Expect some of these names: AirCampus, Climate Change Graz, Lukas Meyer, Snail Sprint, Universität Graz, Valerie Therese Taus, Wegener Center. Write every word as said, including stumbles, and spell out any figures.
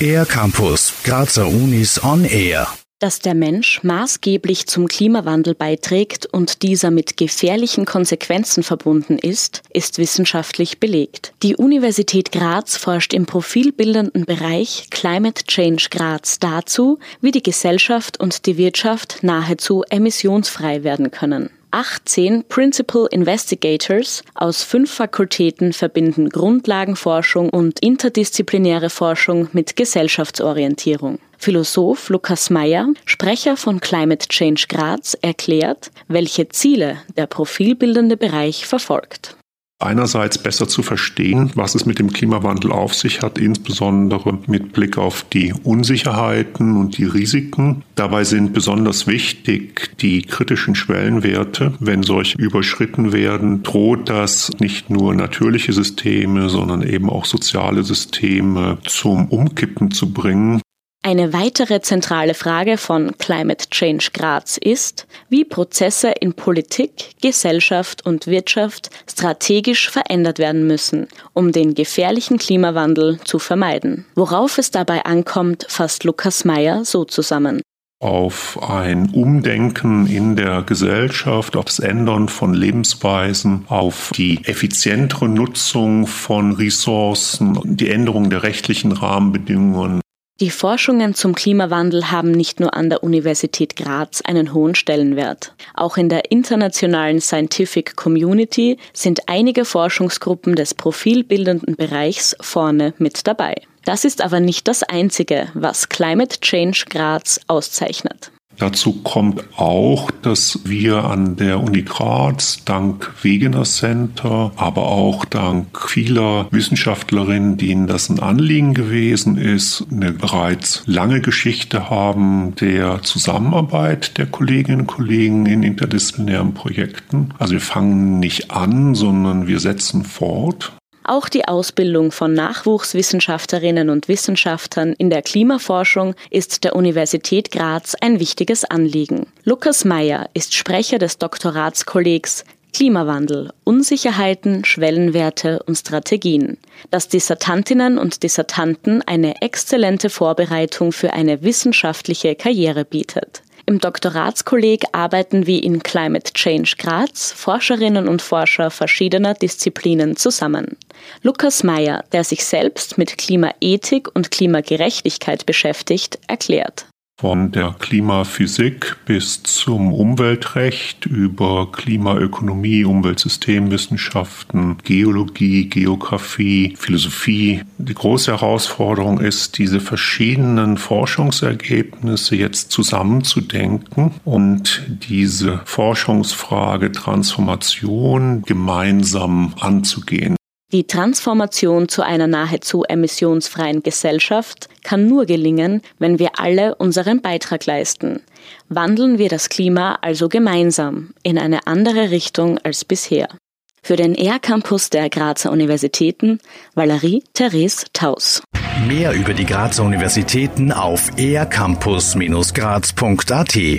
AirCampus, Grazer Unis on Air. Dass der Mensch maßgeblich zum Klimawandel beiträgt und dieser mit gefährlichen Konsequenzen verbunden ist, ist wissenschaftlich belegt. Die Universität Graz forscht im profilbildenden Bereich Climate Change Graz dazu, wie die Gesellschaft und die Wirtschaft nahezu emissionsfrei werden können. achtzehn Principal Investigators aus fünf Fakultäten verbinden Grundlagenforschung und interdisziplinäre Forschung mit Gesellschaftsorientierung. Philosoph Lukas Meyer, Sprecher von Climate Change Graz, erklärt, welche Ziele der profilbildende Bereich verfolgt. Einerseits besser zu verstehen, was es mit dem Klimawandel auf sich hat, insbesondere mit Blick auf die Unsicherheiten und die Risiken. Dabei sind besonders wichtig die kritischen Schwellenwerte. Wenn solche überschritten werden, droht das nicht nur natürliche Systeme, sondern eben auch soziale Systeme zum Umkippen zu bringen. Eine weitere zentrale Frage von Climate Change Graz ist, wie Prozesse in Politik, Gesellschaft und Wirtschaft strategisch verändert werden müssen, um den gefährlichen Klimawandel zu vermeiden. Worauf es dabei ankommt, fasst Lukas Meyer so zusammen. Auf ein Umdenken in der Gesellschaft, auf das Ändern von Lebensweisen, auf die effizientere Nutzung von Ressourcen, die Änderung der rechtlichen Rahmenbedingungen. Die Forschungen zum Klimawandel haben nicht nur an der Universität Graz einen hohen Stellenwert. Auch in der internationalen Scientific Community sind einige Forschungsgruppen des profilbildenden Bereichs vorne mit dabei. Das ist aber nicht das Einzige, was Climate Change Graz auszeichnet. Dazu kommt auch, dass wir an der Uni Graz dank Wegener Center, aber auch dank vieler Wissenschaftlerinnen, denen das ein Anliegen gewesen ist, eine bereits lange Geschichte haben der Zusammenarbeit der Kolleginnen und Kollegen in interdisziplinären Projekten. Also wir fangen nicht an, sondern wir setzen fort. Auch die Ausbildung von Nachwuchswissenschaftlerinnen und Wissenschaftlern in der Klimaforschung ist der Universität Graz ein wichtiges Anliegen. Lukas Meyer ist Sprecher des Doktoratskollegs Klimawandel, Unsicherheiten, Schwellenwerte und Strategien, das Dissertantinnen und Dissertanten eine exzellente Vorbereitung für eine wissenschaftliche Karriere bietet. Im Doktoratskolleg arbeiten wie in Climate Change Graz Forscherinnen und Forscher verschiedener Disziplinen zusammen. Lukas Meyer, der sich selbst mit Klimaethik und Klimagerechtigkeit beschäftigt, erklärt. Von der Klimaphysik bis zum Umweltrecht über Klimaökonomie, Umweltsystemwissenschaften, Geologie, Geografie, Philosophie. Die große Herausforderung ist, diese verschiedenen Forschungsergebnisse jetzt zusammenzudenken und diese Forschungsfrage Transformation gemeinsam anzugehen. Die Transformation zu einer nahezu emissionsfreien Gesellschaft kann nur gelingen, wenn wir alle unseren Beitrag leisten. Wandeln wir das Klima also gemeinsam in eine andere Richtung als bisher. Für den AirCampus der Grazer Universitäten, Valerie Therese Taus. Mehr über die Grazer Universitäten auf aircampus Bindestrich graz Punkt a t.